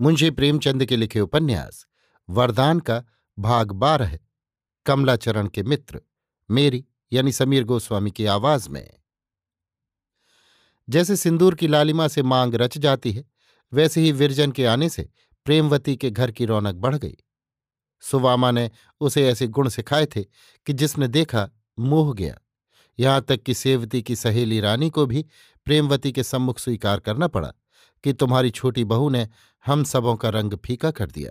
मुंशी प्रेमचंद के लिखे उपन्यास वरदान का भाग 12 है, कमलाचरण के मित्र, मेरी यानी समीर गोस्वामी की आवाज में। जैसे सिंदूर की लालिमा से मांग रच जाती है, वैसे ही विरजन के आने से प्रेमवती के घर की रौनक बढ़ गई। सुवामा ने उसे ऐसे गुण सिखाए थे कि जिसने देखा मोह गया। यहां तक कि सेवती की सहेली रानी को भी प्रेमवती के सम्मुख स्वीकार करना पड़ा कि तुम्हारी छोटी बहू ने हम सबों का रंग फीका कर दिया।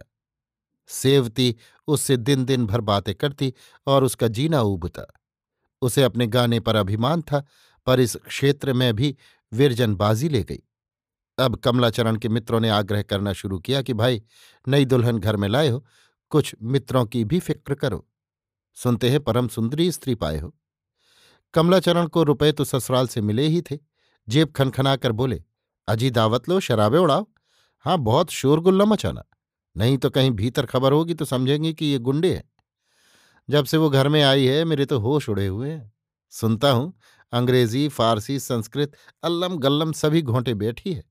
सेवती उससे दिन दिन भर बातें करती और उसका जीना उबता। उसे अपने गाने पर अभिमान था, पर इस क्षेत्र में भी विरजन बाजी ले गई। अब कमलाचरण के मित्रों ने आग्रह करना शुरू किया कि भाई, नई दुल्हन घर में लाए हो, कुछ मित्रों की भी फिक्र करो। सुनते हैं परम सुंदरी स्त्री पाए हो। कमलाचरण को रुपए तो ससुराल से मिले ही थे। जेब खनखना कर बोले, अजी दावत लो, शराबे उड़ाओ, हाँ बहुत शोरगुल्ला मचाना, नहीं तो कहीं भीतर खबर होगी तो समझेंगे कि ये गुंडे हैं। जब से वो घर में आई है मेरे तो होश उड़े हुए हैं। सुनता हूँ अंग्रेजी, फारसी, संस्कृत, अल्लम गल्लम सभी घोंटे बैठी है।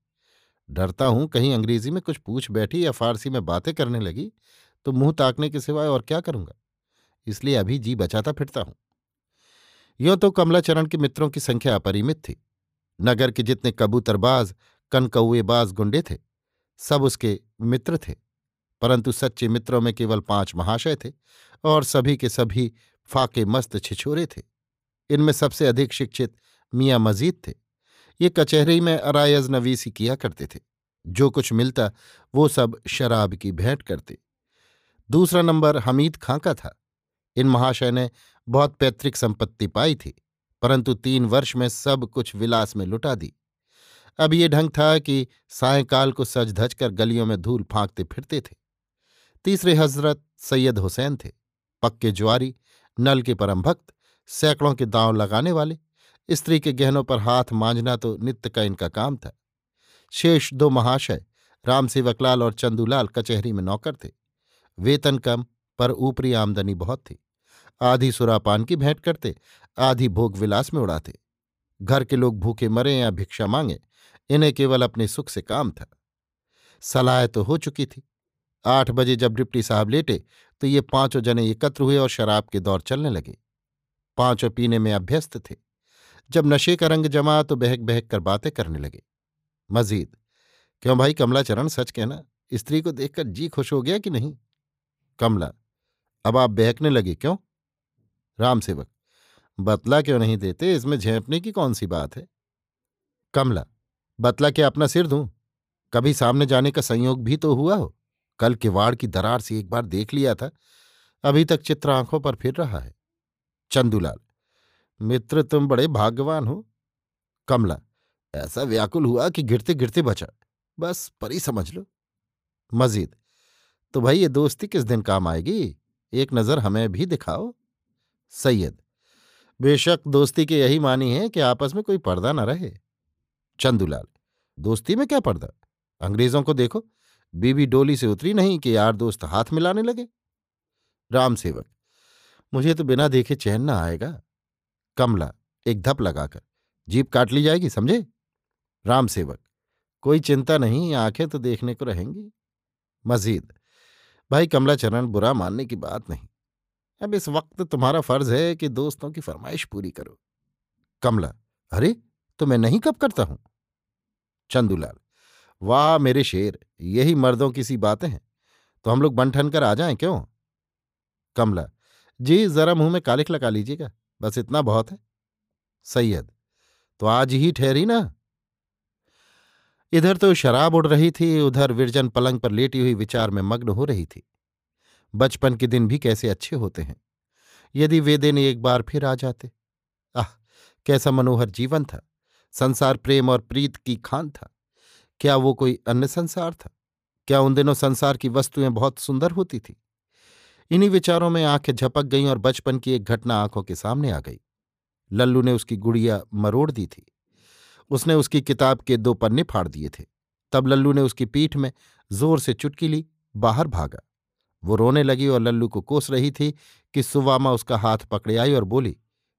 डरता हूँ कहीं अंग्रेजी में कुछ पूछ बैठी या फारसी में बातें करने लगी तो मुंह ताकने के सिवाय और क्या करूँगा, इसलिए अभी जी बचाता फिरता हूँ। यों तो कमलाचरण के मित्रों की संख्या अपरिमित थी। नगर के जितने कबूतरबाज, कनकौएबाज गुंडे थे, सब उसके मित्र थे। परंतु सच्चे मित्रों में केवल 5 महाशय थे और सभी के सभी फाके मस्त छिछोरे थे। इनमें सबसे अधिक शिक्षित मियाँ मजीद थे। ये कचहरी में अरायज नवीसी किया करते थे, जो कुछ मिलता वो सब शराब की भेंट करते। दूसरा नंबर हमीद खां का था। इन महाशय ने बहुत पैतृक संपत्ति पाई थी, परंतु 3 वर्ष में सब कुछ विलास में लुटा दी। अब ये ढंग था कि सायंकाल को सज धज कर गलियों में धूल फांकते फिरते थे। तीसरे हजरत सैयद हुसैन थे, पक्के ज्वारी, नल के परम भक्त, सैकड़ों के दांव लगाने वाले। स्त्री के गहनों पर हाथ मांझना तो नित्य का इनका काम था। शेष 2 महाशय राम सेवकलाल और चंदूलाल कचहरी में नौकर थे। वेतन कम पर ऊपरी आमदनी बहुत थी। आधी सुरापान की भेंट करते, आधी भोग विलास में उड़ाते। घर के लोग भूखे मरे या भिक्षा मांगे, इन्हें केवल अपने सुख से काम था। सलाह तो हो चुकी थी। 8 बजे जब डिप्टी साहब लेटे तो ये 5 जने एकत्र हुए और शराब के दौर चलने लगे। 5 पीने में अभ्यस्त थे। जब नशे का रंग जमा तो बहक बहक कर बातें करने लगे। मजीद, क्यों भाई कमलाचरण, सच कहना, स्त्री को देखकर जी खुश हो गया कि नहीं? कमला, अब आप बहकने लगे क्यों? रामसेवक, बतला क्यों नहीं देते, इसमें झेंपने की कौन सी बात है? कमला, बतला के अपना सिर दूं, कभी सामने जाने का संयोग भी तो हुआ हो। कल किवाड़ की दरार से एक बार देख लिया था, अभी तक चित्र आंखों पर फिर रहा है। चंदूलाल, मित्र तुम बड़े भाग्यवान हो। कमला, ऐसा व्याकुल हुआ कि गिरते गिरते बचा, बस परी समझ लो। मजीद, तो भाई ये दोस्ती किस दिन काम आएगी, एक नज़र हमें भी दिखाओ। सैयद, बेशक दोस्ती के यही मानी है कि आपस में कोई पर्दा न रहे। चंदूलाल, दोस्ती में क्या पर्दा, अंग्रेजों को देखो, बीबी डोली से उतरी नहीं कि यार दोस्त हाथ मिलाने लगे। रामसेवक, मुझे तो बिना देखे चैन ना आएगा। कमला, एक धप लगाकर, जीभ काट ली जाएगी समझे। रामसेवक, कोई चिंता नहीं, आंखें तो देखने को रहेंगी। मजीद, भाई कमलाचरण, बुरा मानने की बात नहीं, अब इस वक्त तुम्हारा फर्ज है कि दोस्तों की फरमाइश पूरी करो। कमला, अरे तो मैं नहीं कब करता हूं। चंदूलाल, वाह मेरे शेर, यही मर्दों की सी बातें हैं। तो हम लोग बन ठन कर आ जाएं, क्यों? कमला: जी जरा मुंह में कालिख लगा लीजिएगा, बस इतना बहुत है। सैयद: तो आज ही ठहरी ना। इधर तो शराब उड़ रही थी, उधर विरजन पलंग पर लेटी हुई विचार में मग्न हो रही थी। बचपन के दिन भी कैसे अच्छे होते हैं। यदि वे दिन एक बार फिर आ जाते। आह, कैसा मनोहर जीवन था। संसार प्रेम और प्रीत की खान था। क्या वो कोई अन्य संसार था? क्या उन दिनों संसार की वस्तुएं बहुत सुंदर होती थी? इन्हीं विचारों में आंखें झपक गईं और बचपन की एक घटना आंखों के सामने आ गई। लल्लू ने उसकी गुड़िया मरोड़ दी थी। उसने उसकी किताब के 2 पन्ने फाड़ दिए थे। तब लल्लू ने उसकी पीठ में जोर से चुटकी ली, बाहर भागा। वो रोने लगी और लल्लू को कोस रही थी कि सुवामा उसका हाथ पकड़े आई और बोली,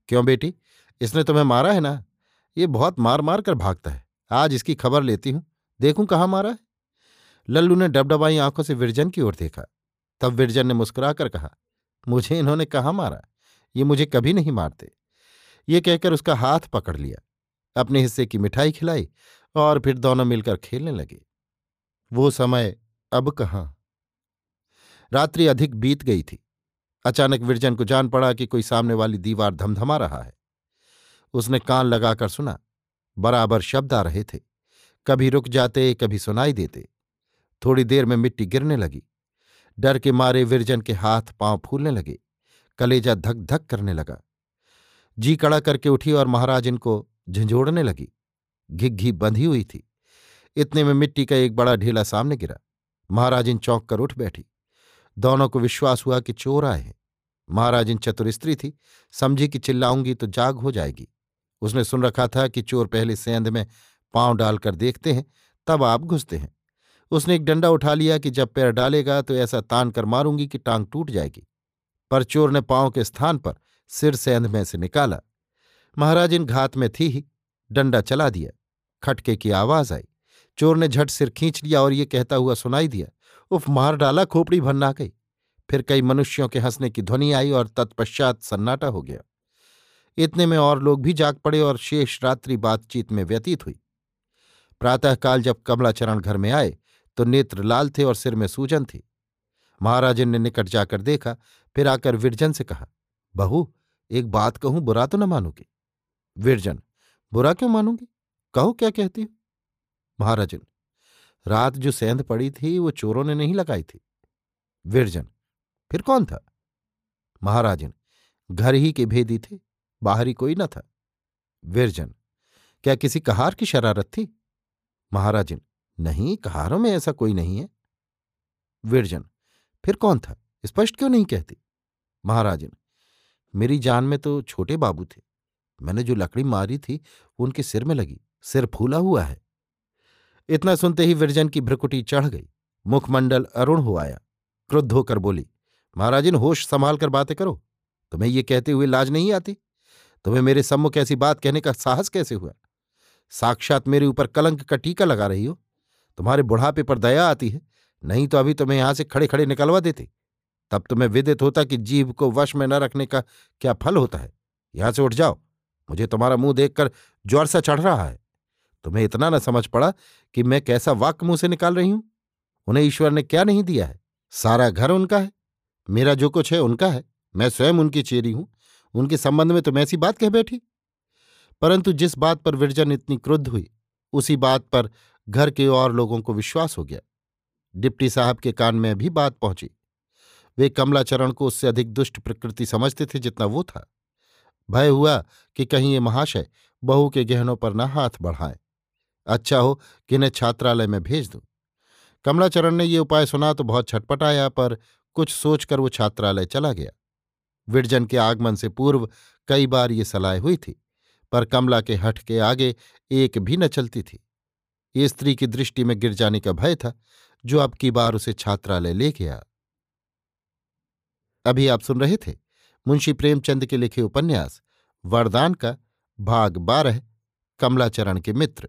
क्यों बेटी, इसने तुम्हें मारा है ना? ये बहुत मार मार कर भागता है। आज इसकी खबर लेती हूं, देखूं कहाँ मारा है। लल्लू ने डबडबाई आंखों से विरजन की ओर देखा। तब विरजन ने मुस्कुराकर कहा, मुझे इन्होंने कहाँ मारा, ये मुझे कभी नहीं मारते। ये कहकर उसका हाथ पकड़ लिया, अपने हिस्से की मिठाई खिलाई और फिर दोनों मिलकर खेलने लगे। वो समय अब कहाँ। रात्रि अधिक बीत गई थी। अचानक विरजन को जान पड़ा कि कोई सामने वाली दीवार धमधमा रहा है। उसने कान लगाकर सुना, बराबर शब्द आ रहे थे, कभी रुक जाते कभी सुनाई देते। थोड़ी देर में मिट्टी गिरने लगी। डर के मारे विरजन के हाथ पांव फूलने लगे, कलेजा धक धक करने लगा। जी कड़ा करके उठी और महाराज इनको झंझोड़ने लगी। घिग्घी बंधी हुई थी। इतने में मिट्टी का एक बड़ा ढेला सामने गिरा। महाराजिन चौंक कर उठ बैठी। दोनों को विश्वास हुआ कि चोर आए हैं। महाराजिन चतुर स्त्री थी, समझी कि चिल्लाऊंगी तो जाग हो जाएगी। उसने सुन रखा था कि चोर पहले सेंध में पांव डालकर देखते हैं, तब आप घुसते हैं। उसने एक डंडा उठा लिया कि जब पैर डालेगा तो ऐसा तान कर मारूंगी कि टांग टूट जाएगी, पर चोर ने पांव के स्थान पर सिर सेंध में से निकाला। महाराजिन घात में थी ही, डंडा चला दिया। खटके की आवाज आई। चोर ने झट सिर खींच लिया और ये कहता हुआ सुनाई दिया, उफ, मार डाला, खोपड़ी भर ना गई। फिर कई मनुष्यों के हंसने की ध्वनि आई और तत्पश्चात सन्नाटा हो गया। इतने में और लोग भी जाग पड़े और शेष रात्रि बातचीत में व्यतीत हुई। प्रातःकाल जब कमलाचरण घर में आए तो नेत्र लाल थे और सिर में सूजन थी। महाराजन ने निकट जाकर देखा, फिर आकर विरजन से कहा, बहू एक बात कहूं, बुरा तो न मानोगी? विरजन: बुरा क्यों मानूंगी, कहो क्या कहती हो? महाराजन: रात जो सेंध पड़ी थी वो चोरों ने नहीं लगाई थी। विरजन: फिर कौन था? महाराजन: घर ही के भेदी थे, बाहरी कोई न था। विरजन: क्या किसी कहार की शरारत थी? महाराजन: नहीं, कहारों में ऐसा कोई नहीं है। विरजन: फिर कौन था, स्पष्ट क्यों नहीं कहती? महाराजन: मेरी जान में तो छोटे बाबू थे, मैंने जो लकड़ी मारी थी वो उनके सिर में लगी, सिर फूला हुआ है। इतना सुनते ही विरजन की भ्रुकुटी चढ़ गई, मुखमंडल अरुण हो आया। क्रुद्ध होकर बोली, महाराजन होश संभाल कर बातें करो, तुम्हें ये कहते हुए लाज नहीं आती? तुम्हें मेरे सम्मुख ऐसी बात कहने का साहस कैसे हुआ? साक्षात मेरे ऊपर कलंक का टीका लगा रही हो। तुम्हारे बुढ़ापे पर दया आती है, नहीं तो अभी तुम्हें यहां से खड़े खड़े निकलवा देते। तब तुम्हें विदित होता कि जीभ को वश में न रखने का क्या फल होता है। यहां से उठ जाओ, मुझे तुम्हारा मुंह देखकर ज्वर सा चढ़ रहा है। तुम्हें इतना न समझ पड़ा कि मैं कैसा वाक्य मुंह से निकाल रही हूं? उन्हें ईश्वर ने क्या नहीं दिया है? सारा घर उनका है, मेरा जो कुछ है उनका है, मैं स्वयं उनकी चेरी हूं। उनके संबंध में तुम ऐसी बात कह बैठी। परंतु जिस बात पर विरजन इतनी क्रुद्ध हुई, उसी बात पर घर के और लोगों को विश्वास हो गया। डिप्टी साहब के कान में भी बात पहुंची। वे कमलाचरण को उससे अधिक दुष्ट प्रकृति समझते थे जितना वो था। भय हुआ कि कहीं ये महाशय बहू के गहनों पर न हाथ बढ़ाएं, अच्छा हो कि इन्हें छात्रालय में भेज दूं। कमलाचरण ने ये उपाय सुना तो बहुत छटपटाया, पर कुछ सोचकर वो छात्रालय चला गया। विरजन के आगमन से पूर्व कई बार ये सलाह हुई थी, पर कमला के हठ के आगे एक भी न चलती थी। ये स्त्री की दृष्टि में गिर जाने का भय था, जो अब की बार उसे छात्रालय ले गया। अभी आप सुन रहे थे मुंशी प्रेमचंद के लिखे उपन्यास वरदान का भाग 12, कमलाचरण के मित्र,